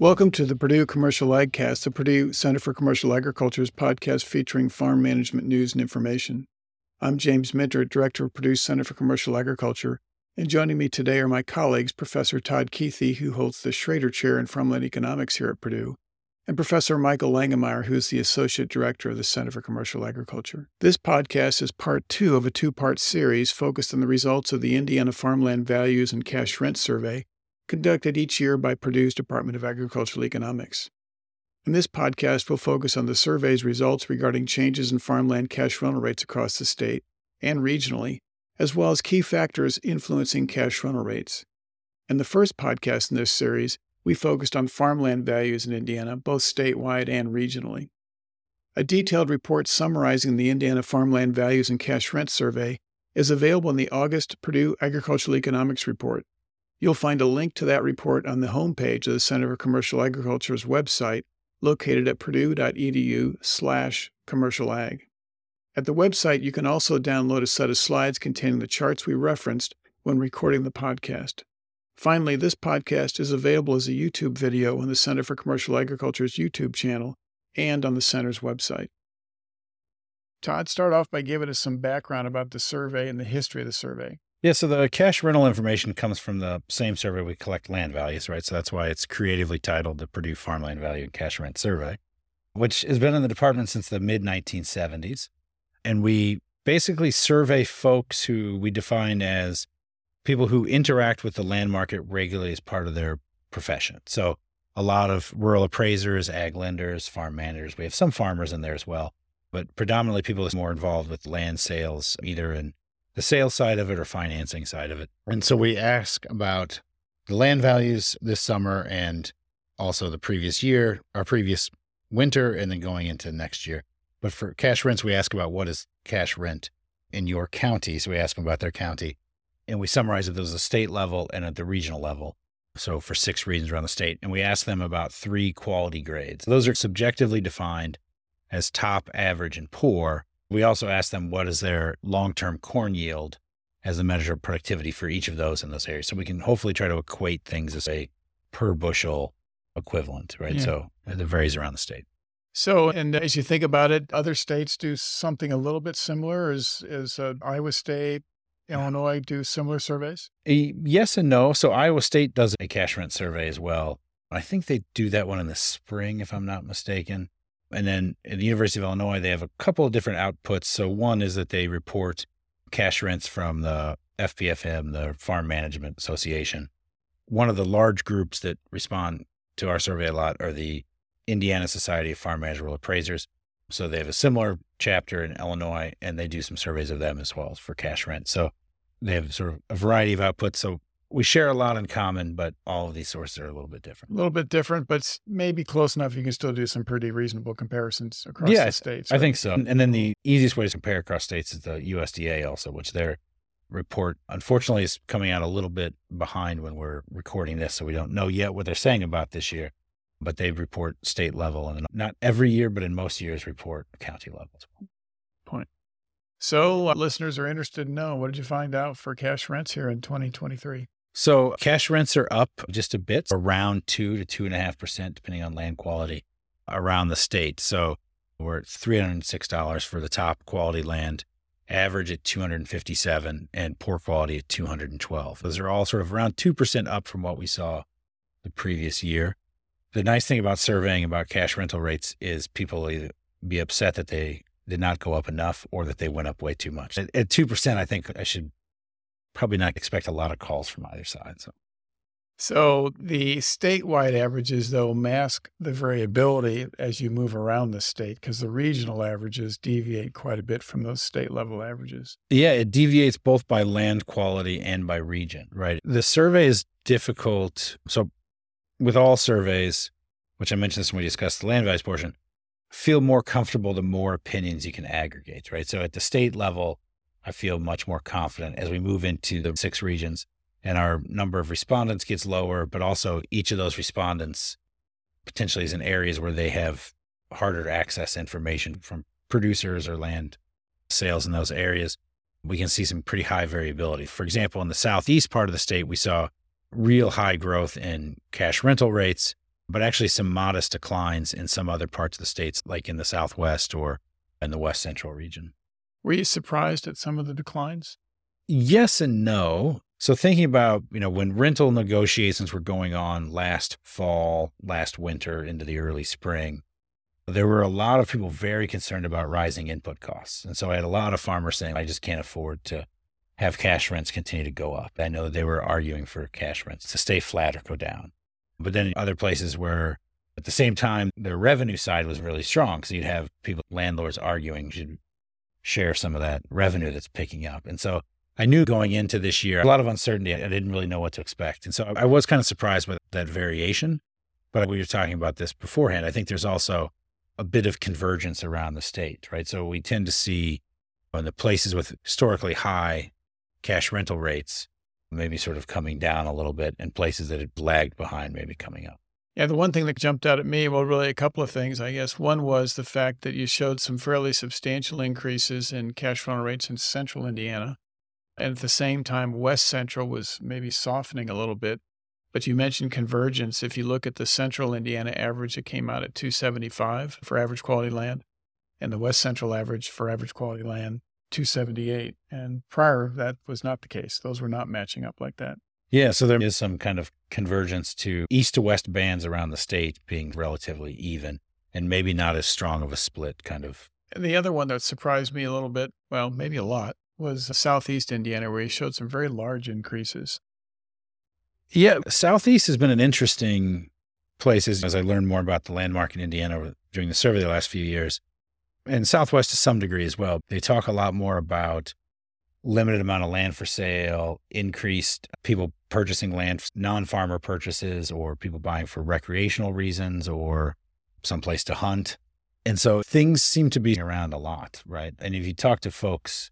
Welcome to the Purdue Commercial AgCast, the Purdue Center for Commercial Agriculture's podcast featuring farm management news and information. I'm James Mintert, Director of Purdue Center for Commercial Agriculture, and joining me today are my colleagues, Professor Todd Kuethe, who holds the Schrader Chair in Farmland Economics here at Purdue, and Professor Michael Langemeier, who is the Associate Director of the Center for Commercial Agriculture. This podcast is part two of a two-part series focused on the results of the Indiana Farmland Values and Cash Rent Survey, conducted each year by Purdue's Department of Agricultural Economics. In this podcast, we'll focus on the survey's results regarding changes in farmland cash rental rates across the state and regionally, as well as key factors influencing cash rental rates. In the first podcast in this series, we focused on farmland values in Indiana, both statewide and regionally. A detailed report summarizing the Indiana Farmland Values and Cash Rent Survey is available in the August Purdue Agricultural Economics Report. You'll find a link to that report on the homepage of the Center for Commercial Agriculture's website, located at purdue.edu/commercialag. At the website, you can also download a set of slides containing the charts we referenced when recording the podcast. Finally, this podcast is available as a YouTube video on the Center for Commercial Agriculture's YouTube channel and on the Center's website. Todd, start off by giving us some background about the survey and the history of the survey. Yeah, so the cash rental information comes from the same survey we collect land values, right? So that's why it's creatively titled the Purdue Farmland Value and Cash Rent Survey, which has been in the department since the mid-1970s. And we basically survey folks who we define as people who interact with the land market regularly as part of their profession. So a lot of rural appraisers, ag lenders, farm managers. We have some farmers in there as well, but predominantly people who are more involved with land sales, either in the sales side of it or financing side of it. And so we ask about the land values this summer and also the previous year, our previous winter, and then going into next year. But for cash rents, we ask about what is cash rent in your county. So we ask them about their county, and we summarize it at the state level and at the regional level. So for six regions around the state, and we ask them about three quality grades. Those are subjectively defined as top, average, and poor. We also asked them what is their long-term corn yield as a measure of productivity for each of those in those areas. So we can hopefully try to equate things as a per bushel equivalent, right? Yeah. So it varies around the state. So, and as you think about it, other states do something a little bit similar. Is Iowa State, Illinois do similar surveys? Yes and no. So Iowa State does a cash rent survey as well. I think they do that one in the spring, if I'm not mistaken. And then at the University of Illinois, they have a couple of different outputs. So one is that they report cash rents from the FPFM, the Farm Management Association. One of the large groups that respond to our survey a lot are the Indiana Society of Farm Management Appraisers. So they have a similar chapter in Illinois, and they do some surveys of them as well for cash rent. So they have sort of a variety of outputs. So we share a lot in common, but all of these sources are a little bit different. A little bit different, but maybe close enough you can still do some pretty reasonable comparisons across the states. Right? I think so. And then the easiest way to compare across states is the USDA also, which their report, unfortunately, is coming out a little bit behind when we're recording this, so we don't know yet what they're saying about this year. But they report state level, and not every year, but in most years report county levels. Point. So listeners are interested to know, what did you find out for cash rents here in 2023? So cash rents are up just a bit, around 2 to 2.5%, depending on land quality around the state. So we're at $306 for the top quality land, average at $257, and poor quality at $212. Those are all sort of around 2% up from what we saw the previous year. The nice thing about surveying about cash rental rates is people either be upset that they did not go up enough or that they went up way too much. At 2%, I think I should probably not expect a lot of calls from either side. So the statewide averages, though, mask the variability as you move around the state, because the regional averages deviate quite a bit from those state level averages. Yeah, it deviates both by land quality and by region, right? The survey is difficult. So with all surveys, which I mentioned this when we discussed the land values portion, feel more comfortable the more opinions you can aggregate, right? So at the state level, I feel much more confident as we move into the six regions, and our number of respondents gets lower, but also each of those respondents potentially is in areas where they have harder to access information from producers or land sales in those areas. We can see some pretty high variability. For example, in the southeast part of the state, we saw real high growth in cash rental rates, but actually some modest declines in some other parts of the states, like in the Southwest or in the West Central region. Were you surprised at some of the declines? Yes and no. So thinking about, when rental negotiations were going on last fall, last winter into the early spring, there were a lot of people very concerned about rising input costs. And so I had a lot of farmers saying, I just can't afford to have cash rents continue to go up. I know that they were arguing for cash rents to stay flat or go down. But then other places where at the same time, their revenue side was really strong. So you'd have people, landlords arguing, you should share some of that revenue that's picking up. And so I knew going into this year, a lot of uncertainty. I didn't really know what to expect. And so I was kind of surprised by that variation. But we were talking about this beforehand. I think there's also a bit of convergence around the state, right? So we tend to see in the places with historically high cash rental rates, maybe sort of coming down a little bit, and places that had lagged behind maybe coming up. Yeah, the one thing that jumped out at me, well, really a couple of things, I guess. One was the fact that you showed some fairly substantial increases in cash rental rates in central Indiana. And at the same time, West Central was maybe softening a little bit. But you mentioned convergence. If you look at the central Indiana average, it came out at 275 for average quality land, and the West Central average for average quality land, 278. And prior, that was not the case. Those were not matching up like that. Yeah, so there is some kind of convergence to east to west bands around the state being relatively even and maybe not as strong of a split kind of. And the other one that surprised me a little bit, well, maybe a lot, was southeast Indiana, where you showed some very large increases. Yeah, Southeast has been an interesting place as I learned more about the land market in Indiana during the survey the last few years, and Southwest to some degree as well. They talk a lot more about limited amount of land for sale, increased people purchasing land, non-farmer purchases, or people buying for recreational reasons or someplace to hunt. And so things seem to be around a lot, right? And if you talk to folks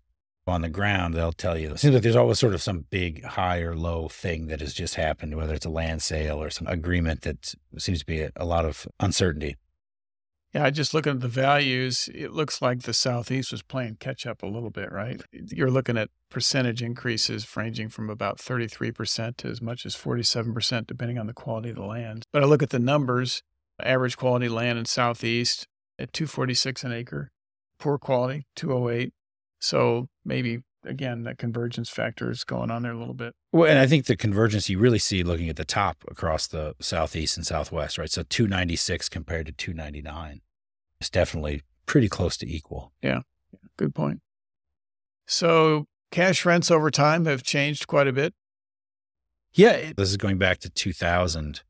on the ground, they'll tell you, it seems like there's always sort of some big high or low thing that has just happened, whether it's a land sale or some agreement that seems to be a lot of uncertainty. Yeah, just looking at the values, it looks like the Southeast was playing catch up a little bit, right? You're looking at percentage increases ranging from about 33% to as much as 47%, depending on the quality of the land. But I look at the numbers, average quality land in Southeast at 246 an acre, poor quality, 208. So maybe, again, that convergence factor is going on there a little bit. Well, and I think the convergence you really see looking at the top across the Southeast and Southwest, right? So 296 compared to 299. It's definitely pretty close to equal. Yeah, good point. So cash rents over time have changed quite a bit. Yeah, this is going back to 2000.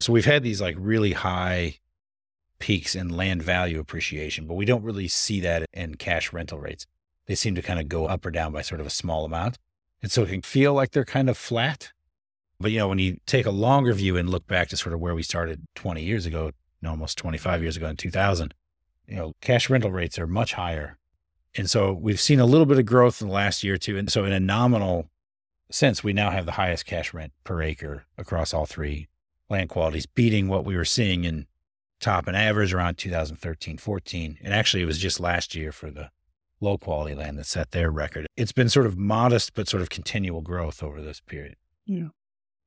So we've had these like really high peaks in land value appreciation, but we don't really see that in cash rental rates. They seem to kind of go up or down by sort of a small amount. And so it can feel like they're kind of flat. But, when you take a longer view and look back to sort of where we started 20 years ago, almost 25 years ago in 2000, cash rental rates are much higher. And so we've seen a little bit of growth in the last year or two. And so in a nominal sense, we now have the highest cash rent per acre across all three land qualities, beating what we were seeing in top and average around 2013-14. And actually, it was just last year for the low quality land that set their record. It's been sort of modest, but sort of continual growth over this period. Yeah.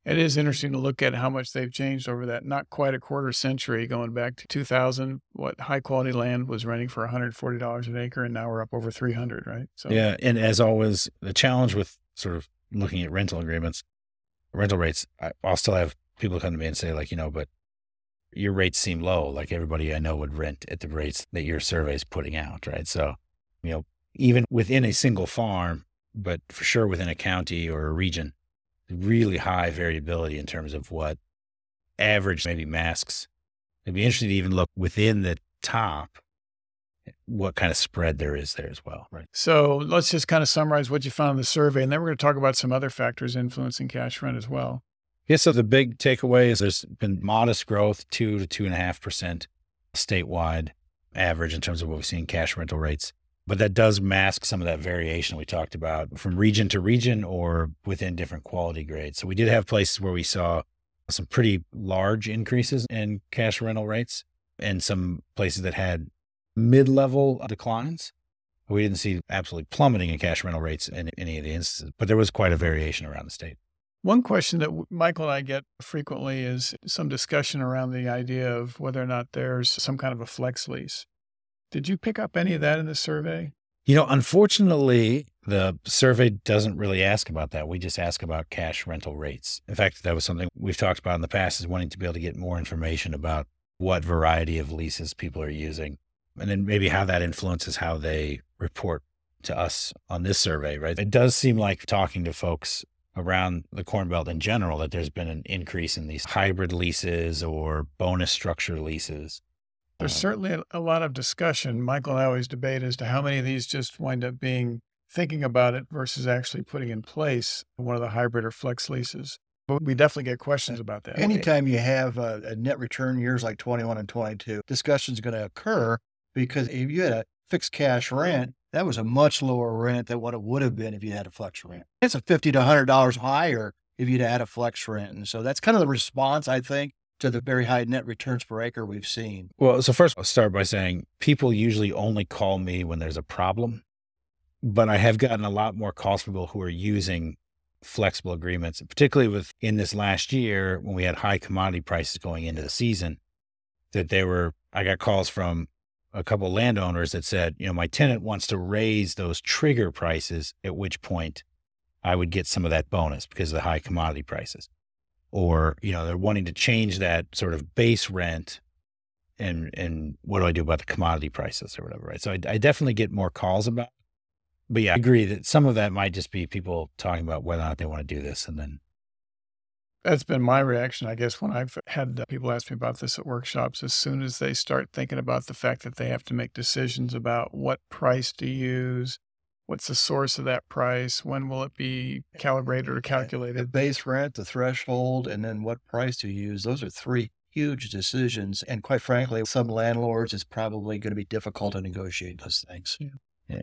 It is interesting to look at how much they've changed over that, not quite a quarter century, going back to 2000, what high quality land was renting for $140 an acre, and now we're up over 300, right? So yeah. And as always, the challenge with sort of looking at rental agreements, rental rates, I'll still have people come to me and say like, but your rates seem low. Like everybody I know would rent at the rates that your survey is putting out, right? So even within a single farm, but for sure within a county or a region, really high variability in terms of what average maybe masks. It'd be interesting to even look within the top, what kind of spread there is there as well. Right. So let's just kind of summarize what you found in the survey, and then we're going to talk about some other factors influencing cash rent as well. Yeah, so the big takeaway is there's been modest growth, 2 to 2.5% statewide average in terms of what we've seen in cash rental rates. But that does mask some of that variation we talked about from region to region or within different quality grades. So we did have places where we saw some pretty large increases in cash rental rates and some places that had mid-level declines. We didn't see absolutely plummeting in cash rental rates in any of the instances, but there was quite a variation around the state. One question that Michael and I get frequently is some discussion around the idea of whether or not there's some kind of a flex lease. Did you pick up any of that in the survey? You know, unfortunately, the survey doesn't really ask about that. We just ask about cash rental rates. In fact, that was something we've talked about in the past, is wanting to be able to get more information about what variety of leases people are using, and then maybe how that influences how they report to us on this survey, right? It does seem like, talking to folks around the Corn Belt in general, that there's been an increase in these hybrid leases or bonus structure leases. There's certainly a lot of discussion. Michael and I always debate as to how many of these just wind up being thinking about it versus actually putting in place one of the hybrid or flex leases. But we definitely get questions about that. Anytime you have a net return years like 21 and 22, discussion's going to occur, because if you had a fixed cash rent, that was a much lower rent than what it would have been if you had a flex rent. It's a $50 to $100 higher if you'd had a flex rent. And so that's kind of the response, I think, to the very high net returns per acre we've seen. Well, so first I'll start by saying people usually only call me when there's a problem, but I have gotten a lot more calls from people who are using flexible agreements, particularly in this last year when we had high commodity prices going into the season, that I got calls from a couple of landowners that said, you know, my tenant wants to raise those trigger prices, at which point I would get some of that bonus because of the high commodity prices. Or, you know, they're wanting to change that sort of base rent, and what do I do about the commodity prices or whatever, right? So I definitely get more calls about it. But yeah, I agree that some of that might just be people talking about whether or not they want to do this. And then that's been my reaction, I guess, when I've had people ask me about this at workshops. As soon as they start thinking about the fact that they have to make decisions about what price to use, what's the source of that price, when will it be calibrated or calculated? The base rent, the threshold, and then what price to use. Those are three huge decisions. And quite frankly, some landlords, it's probably going to be difficult to negotiate those things. Yeah. Yeah.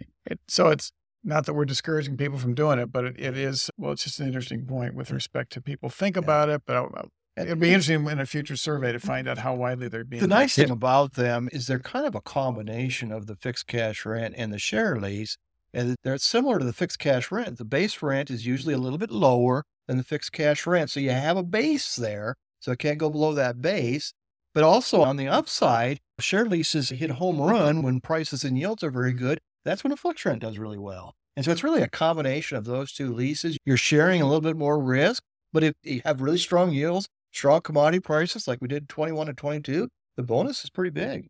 So it's not that we're discouraging people from doing it, but it is, well, it's just an interesting point with respect to people think about it, but it'll be interesting in a future survey to find out how widely they're being. The nice thing about them is they're kind of a combination of the fixed cash rent and the share lease, and they're similar to the fixed cash rent. The base rent is usually a little bit lower than the fixed cash rent, so you have a base there, so it can't go below that base. But also on the upside, share leases hit home run when prices and yields are very good. That's when a flex rent does really well. And so it's really a combination of those two leases. You're sharing a little bit more risk, but if you have really strong yields, strong commodity prices like we did in 21 and 22, the bonus is pretty big.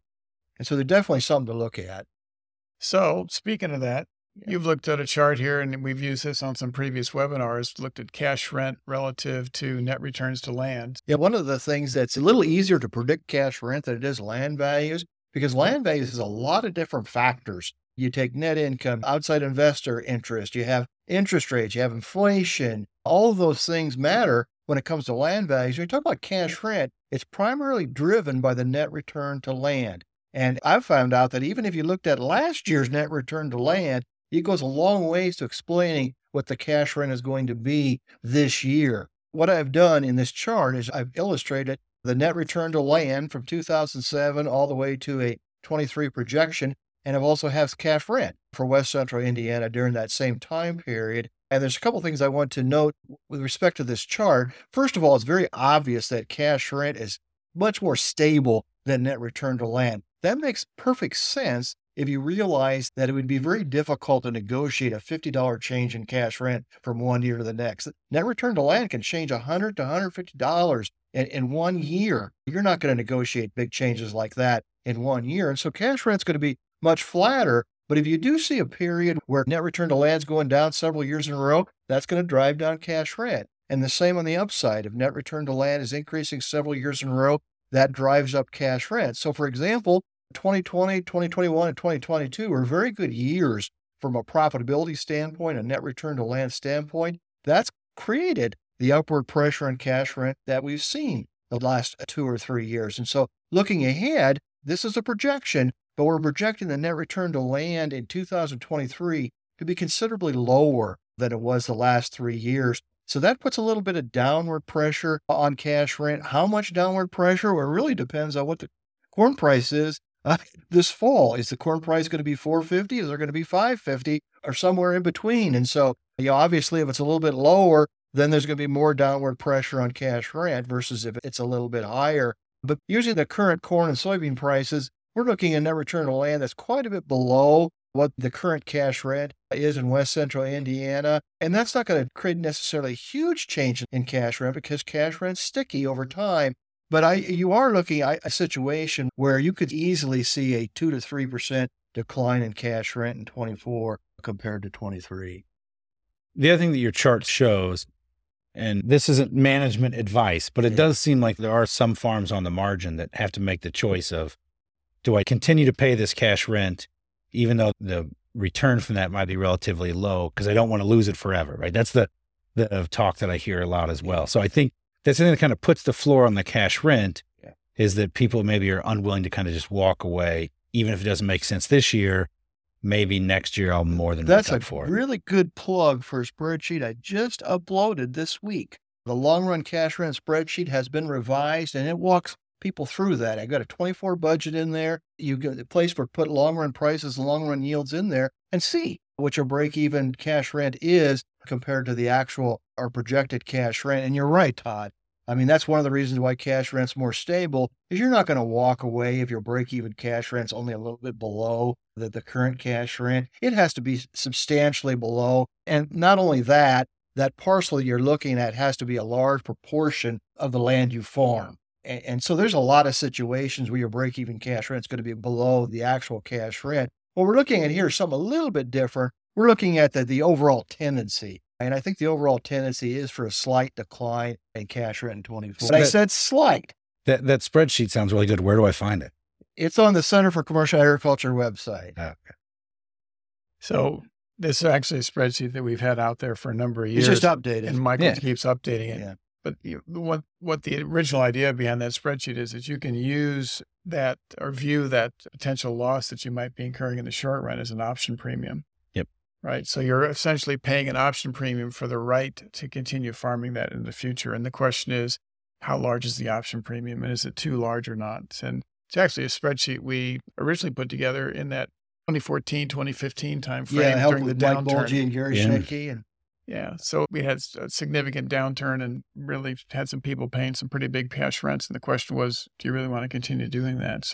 And so they're definitely something to look at. So speaking of that, you've looked at a chart here, and we've used this on some previous webinars, looked at cash rent relative to net returns to land. Yeah, one of the things that's a little easier to predict cash rent than it is land values, because land values is a lot of different factors. You take net income, outside investor interest, you have interest rates, you have inflation. All those things matter when it comes to land values. When you talk about cash rent, it's primarily driven by the net return to land. And I've found out that even if you looked at last year's net return to land, it goes a long ways to explaining what the cash rent is going to be this year. What I've done in this chart is I've illustrated the net return to land from 2007 all the way to a 23 projection. And I've also have cash rent for West Central Indiana during that same time period. And there's a couple of things I want to note with respect to this chart. First of all, it's very obvious that cash rent is much more stable than net return to land. That makes perfect sense if you realize that it would be very difficult to negotiate a $50 change in cash rent from one year to the next. Net return to land can change $100 to $150 in 1 year. You're not going to negotiate big changes like that in 1 year. And so cash rent's going to be much flatter, but if you do see a period where net return to land's going down several years in a row, that's going to drive down cash rent. And the same on the upside. If net return to land is increasing several years in a row, that drives up cash rent. So for example, 2020, 2021, and 2022 were very good years from a profitability standpoint, a net return to land standpoint. That's created the upward pressure on cash rent that we've seen the last 2 or 3 years. And so looking ahead, this is a projection, but we're projecting the net return to land in 2023 to be considerably lower than it was the last 3 years. So that puts a little bit of downward pressure on cash rent. How much downward pressure? Well, it really depends on what the corn price is this fall. Is the corn price going to be $4.50? Is it going to be $5.50 or somewhere in between? And so obviously, if it's a little bit lower, then there's going to be more downward pressure on cash rent versus if it's a little bit higher. But usually the current corn and soybean prices, we're looking at net return to land that's quite a bit below what the current cash rent is in West Central Indiana. And that's not going to create necessarily a huge change in cash rent because cash rent's sticky over time. But you are looking at a situation where you could easily see a 2% to 3% decline in cash rent in 24 compared to 23. The other thing that your chart shows, and this isn't management advice, but it does seem like there are some farms on the margin that have to make the choice of, do I continue to pay this cash rent, even though the return from that might be relatively low, because I don't want to lose it forever, right? That's the talk that I hear a lot as well. So I think that's the thing that kind of puts the floor on the cash rent, is that people maybe are unwilling to kind of just walk away, even if it doesn't make sense this year. Maybe next year I'll more than make up for it. That's a really good plug for a spreadsheet I just uploaded this week. The long-run cash rent spreadsheet has been revised, and it walks people through that. I got a 24 budget in there. You get a place where put long-run prices and long-run yields in there and see what your break-even cash rent is compared to the actual or projected cash rent. And you're right, Todd. I mean, that's one of the reasons why cash rent's more stable, is you're not going to walk away if your break-even cash rent's only a little bit below the current cash rent. It has to be substantially below. And not only that, that parcel you're looking at has to be a large proportion of the land you farm. And so there's a lot of situations where your break-even cash rent's going to be below the actual cash rent. What we're looking at here is something a little bit different. We're looking at the overall tendency. And I think the overall tendency is for a slight decline in cash rent in 24. But I said slight. That spreadsheet sounds really good. Where do I find it? It's on the Center for Commercial Agriculture website. Okay. So this is actually a spreadsheet that we've had out there for a number of years. It's just updated. And Michael keeps updating it. Yeah. But what the original idea behind that spreadsheet is that you can use that or view that potential loss that you might be incurring in the short run as an option premium. Right. So you're essentially paying an option premium for the right to continue farming that in the future. And the question is, how large is the option premium? And is it too large or not? And it's actually a spreadsheet we originally put together in that 2014, 2015 timeframe during the downturn. Mike Bulge and Gary Schnicki. So we had a significant downturn and really had some people paying some pretty big cash rents. And the question was, do you really want to continue doing that?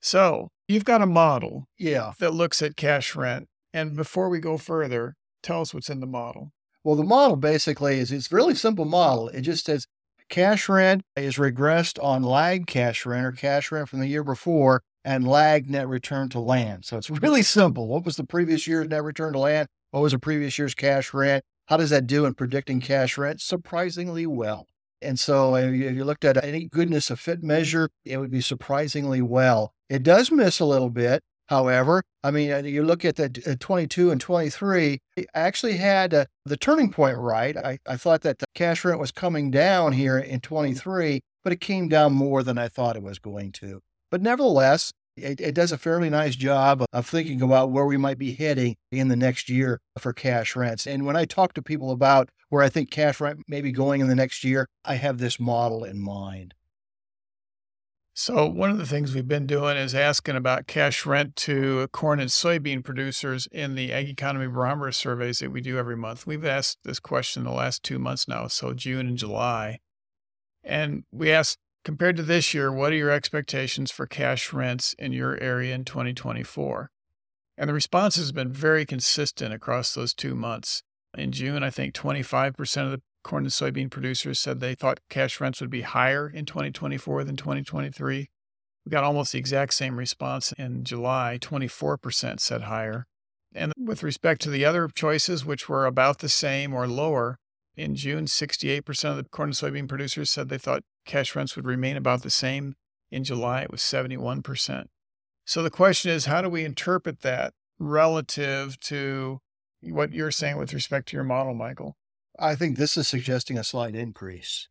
So you've got a model that looks at cash rent. And before we go further, tell us what's in the model. Well, the model basically it's a really simple model. It just says cash rent is regressed on lag cash rent or cash rent from the year before and lag net return to land. So it's really simple. What was the previous year's net return to land? What was the previous year's cash rent? How does that do in predicting cash rent? Surprisingly well. And so if you looked at any goodness of fit measure, it would be surprisingly well. It does miss a little bit. However, I mean, you look at the 22 and 23, it actually had the turning point right. I thought that the cash rent was coming down here in 23, but it came down more than I thought it was going to. But nevertheless, it does a fairly nice job of thinking about where we might be heading in the next year for cash rents. And when I talk to people about where I think cash rent may be going in the next year, I have this model in mind. So one of the things we've been doing is asking about cash rent to corn and soybean producers in the Ag Economy Barometer surveys that we do every month. We've asked this question the last 2 months now, so June and July. And we asked, compared to this year, what are your expectations for cash rents in your area in 2024? And the response has been very consistent across those 2 months. In June, I think 25% of the corn and soybean producers said they thought cash rents would be higher in 2024 than 2023. We got almost the exact same response in July. 24% said higher. And with respect to the other choices, which were about the same or lower, in June, 68% of the corn and soybean producers said they thought cash rents would remain about the same. In July, it was 71%. So the question is, how do we interpret that relative to what you're saying with respect to your model, Michael? I think this is suggesting a slight increase.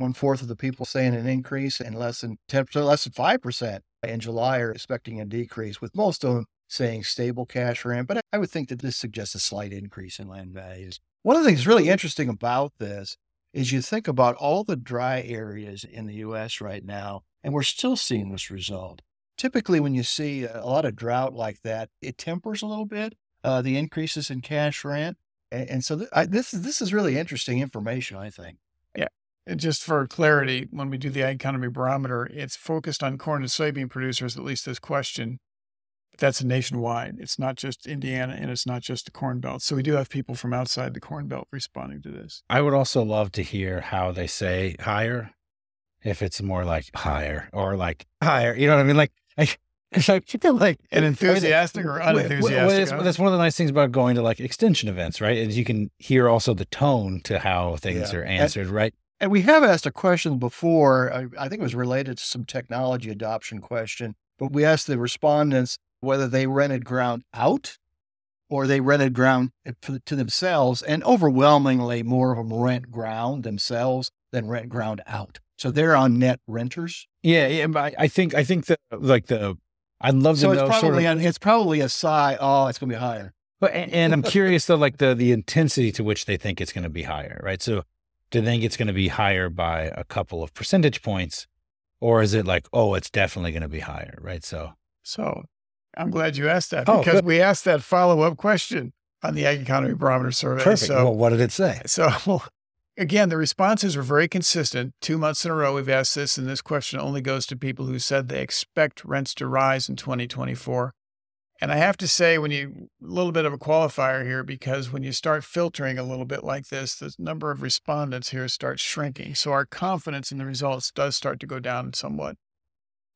1/4 of the people saying an increase and less than 10%, less than 5% in July are expecting a decrease, with most of them saying stable cash rent. But I would think that this suggests a slight increase in land values. One of the things really interesting about this is you think about all the dry areas in the U.S. right now, and we're still seeing this result. Typically, when you see a lot of drought like that, it tempers a little bit, the increases in cash rent. And so this is really interesting information, I think. Yeah. Just for clarity, when we do the Ag Economy Barometer, it's focused on corn and soybean producers, at least this question. But that's nationwide. It's not just Indiana, and it's not just the Corn Belt. So we do have people from outside the Corn Belt responding to this. I would also love to hear how they say higher, if it's more like higher or like higher. You know what I mean? Like an enthusiastic or unenthusiastic. That's one of the nice things about going to like extension events, right? Is you can hear also the tone to how things are answered, right? And we have asked a question before. I think it was related to some technology adoption question, but we asked the respondents whether they rented ground out or they rented ground to themselves. And overwhelmingly, more of them rent ground themselves than rent ground out. So they're on net renters. Yeah, but I think that like the. I'd love to know. So it's probably sort of, it's probably a sigh. Oh, it's going to be higher. But and I'm curious though, like the intensity to which they think it's going to be higher, right? So, do they think it's going to be higher by a couple of percentage points, or is it like, oh, it's definitely going to be higher, right? So I'm glad you asked that because we asked that follow-up question on the Ag Economy Barometer survey. Perfect. So, well, what did it say? So. Again, the responses were very consistent. 2 months in a row, we've asked this, and this question only goes to people who said they expect rents to rise in 2024. And I have to say, a little bit of a qualifier here, because when you start filtering a little bit like this, the number of respondents here starts shrinking. So our confidence in the results does start to go down somewhat.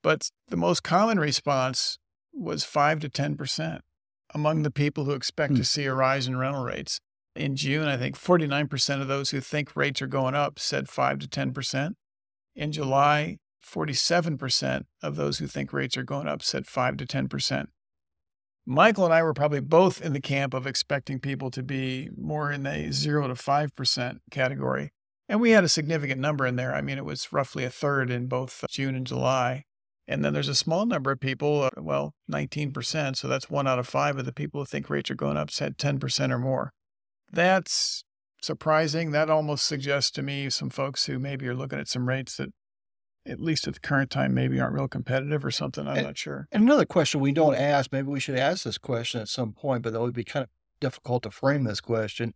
But the most common response was 5 to 10% among the people who expect to see a rise in rental rates. In June, I think 49% of those who think rates are going up said 5 to 10%. In July, 47% of those who think rates are going up said 5 to 10%. Michael and I were probably both in the camp of expecting people to be more in the 0 to 5% category. And we had a significant number in there. I mean, it was roughly a third in both June and July. And then there's a small number of people, 19%. So that's 1 out of 5 of the people who think rates are going up said 10% or more. That's surprising. That almost suggests to me some folks who maybe are looking at some rates that, at least at the current time, maybe aren't real competitive or something. I'm not sure. And another question we don't ask, maybe we should ask this question at some point, but it would be kind of difficult to frame this question,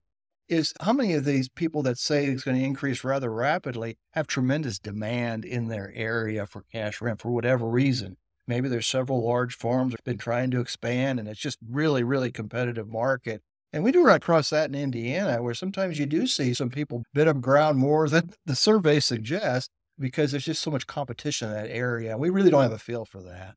is how many of these people that say it's going to increase rather rapidly have tremendous demand in their area for cash rent for whatever reason? Maybe there's several large farms that have been trying to expand, and it's just really, really competitive market. And we do run across that in Indiana, where sometimes you do see some people bid up ground more than the survey suggests because there's just so much competition in that area. We really don't have a feel for that.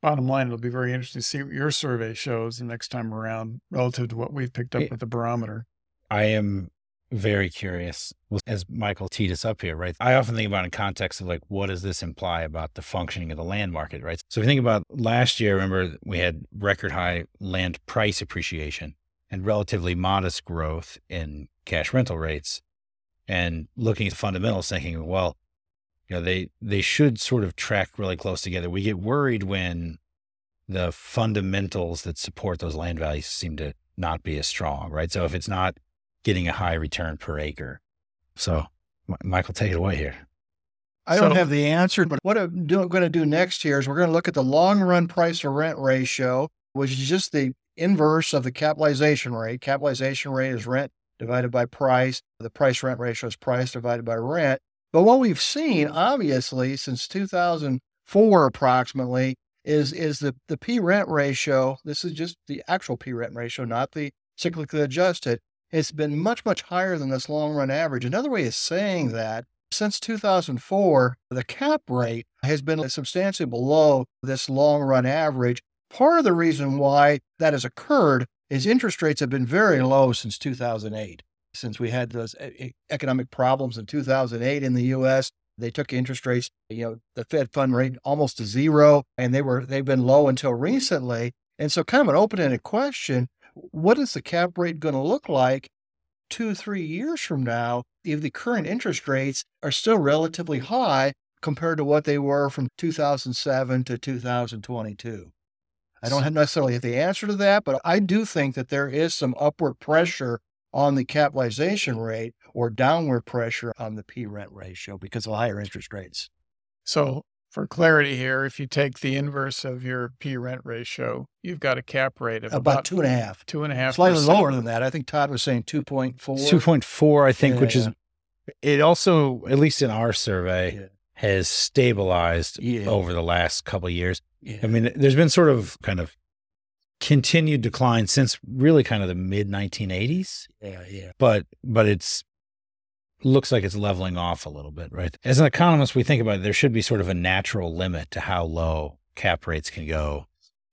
Bottom line, it'll be very interesting to see what your survey shows the next time around relative to what we've picked up with the barometer. I am very curious, as Michael teed us up here, right? I often think about it in context of like, what does this imply about the functioning of the land market, right? So if you think about last year, remember we had record high land price appreciation and relatively modest growth in cash rental rates, and looking at fundamentals thinking, well, you know, they should sort of track really close together. We get worried when the fundamentals that support those land values seem to not be as strong, right? So if it's not getting a high return per acre. So Michael, take it away here. I don't have the answer, but what I'm going to do next year is we're going to look at the long run price to rent ratio, which is just the inverse of the capitalization rate. Capitalization rate is rent divided by price. The price-rent ratio is price divided by rent. But what we've seen, obviously, since 2004 approximately, is the P-rent ratio. This is just the actual P-rent ratio, not the cyclically adjusted. It's been much, much higher than this long-run average. Another way of saying that, since 2004, the cap rate has been substantially below this long-run average. Part of the reason why that has occurred is interest rates have been very low since 2008. Since we had those economic problems in 2008 in the U.S., they took interest rates, the Fed fund rate almost to zero, and they've been low until recently. And so kind of an open-ended question, what is the cap rate going to look like 2-3 years from now if the current interest rates are still relatively high compared to what they were from 2007 to 2022? I don't necessarily have the answer to that, but I do think that there is some upward pressure on the capitalization rate or downward pressure on the P-rent ratio because of higher interest rates. So for clarity here, if you take the inverse of your P-rent ratio, you've got a cap rate of about 2.5. 2.5%. Slightly lower than that. I think Todd was saying 2.4. 2.4, I think, which is... It also, at least in our survey, has stabilized over the last couple of years. Yeah. I mean, there's been sort of kind of continued decline since really kind of the mid-1980s. Yeah. But it's... looks like it's leveling off a little bit, right? As an economist, we think about it, there should be sort of a natural limit to how low cap rates can go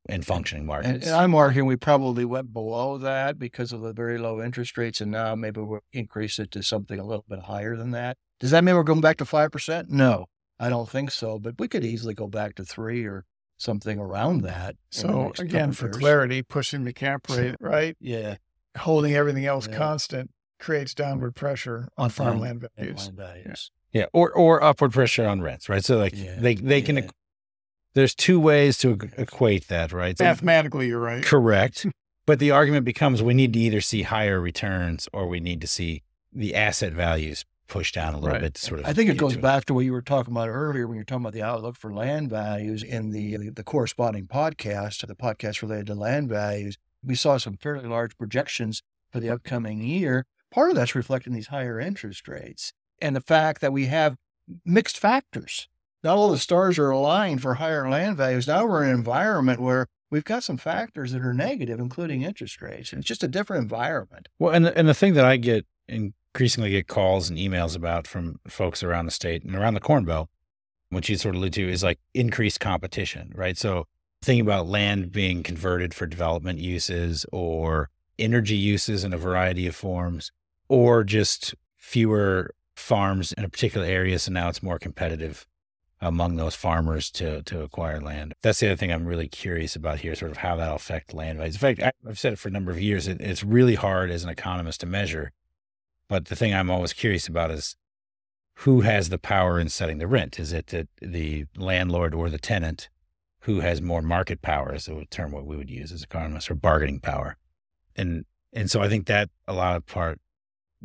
in functioning markets. And I'm arguing we probably went below that because of the very low interest rates, and now maybe we'll increase it to something a little bit higher than that. Does that mean we're going back to 5%? No, I don't think so, but we could easily go back to 3 or something around that. So again, for clarity, pushing the cap rate, right? Yeah. Holding everything else constant creates downward pressure on farmland values. Yeah, or upward pressure on rents, right? So like they can, there's two ways to equate that, right? So mathematically, you're right. Correct. But the argument becomes we need to either see higher returns or we need to see the asset values pushed down a little bit to sort of. I think it goes back to what you were talking about earlier when you were talking about the outlook for land values in the corresponding podcast, the podcast related to land values. We saw some fairly large projections for the upcoming year. Part of that's reflecting these higher interest rates and the fact that we have mixed factors. Not all the stars are aligned for higher land values. Now we're in an environment where we've got some factors that are negative, including interest rates. And it's just a different environment. Well, and the thing that I get increasingly calls and emails about from folks around the state and around the Corn Belt, which you sort of allude to, is like increased competition, right? So thinking about land being converted for development uses or energy uses in a variety of forms, or just fewer farms in a particular area, so now it's more competitive among those farmers to acquire land. That's the other thing I'm really curious about here, sort of how that'll affect land values. In fact, I've said it for a number of years, it's really hard as an economist to measure, but the thing I'm always curious about is who has the power in setting the rent? Is it the landlord or the tenant? Who has more market power is the term what we would use as economists, or bargaining power. And so I think that a lot of part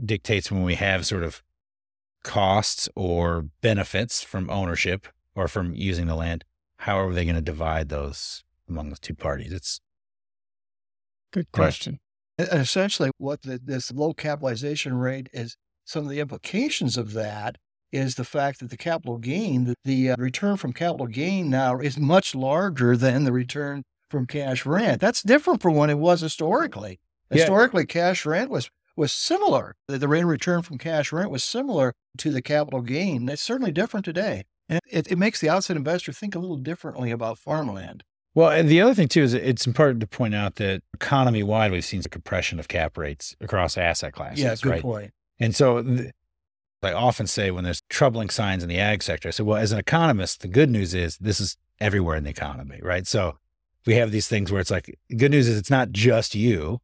dictates when we have sort of costs or benefits from ownership or from using the land, how are they going to divide those among the two parties? It's good question. Essentially, what this low capitalization rate is, some of the implications of that is the fact that the capital gain, the return from capital gain now is much larger than the return from cash rent. That's different from what it was historically. Historically, cash rent was similar. The rate of return from cash rent was similar to the capital gain. That's certainly different today. And it makes the outside investor think a little differently about farmland. Well, and the other thing, too, is it's important to point out that economy-wide, we've seen a compression of cap rates across asset classes. Yeah, good point. And so I often say when there's troubling signs in the ag sector, I say, well, as an economist, the good news is this is everywhere in the economy, right? So we have these things where it's like, good news is it's not just you.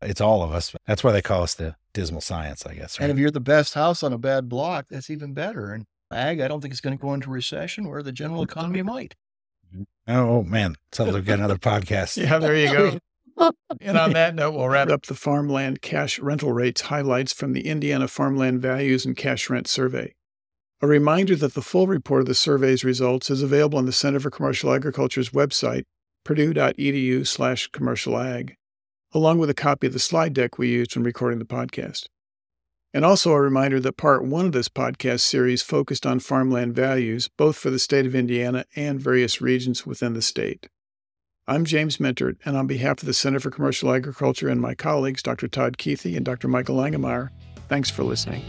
It's all of us. That's why they call us the dismal science, I guess. Right? And if you're the best house on a bad block, that's even better. And ag, I don't think it's going to go into recession where the general economy might. Oh, man. Sounds like we've got another podcast. Yeah, there you go. And on that note, we'll wrap up the Farmland Cash Rental Rates highlights from the Indiana Farmland Values and Cash Rent Survey. A reminder that the full report of the survey's results is available on the Center for Commercial Agriculture's website, purdue.edu/commercialag. along with a copy of the slide deck we used when recording the podcast. And also a reminder that part one of this podcast series focused on farmland values, both for the state of Indiana and various regions within the state. I'm James Mintert, and on behalf of the Center for Commercial Agriculture and my colleagues, Dr. Todd Kuethe and Dr. Michael Langemeier, thanks for listening.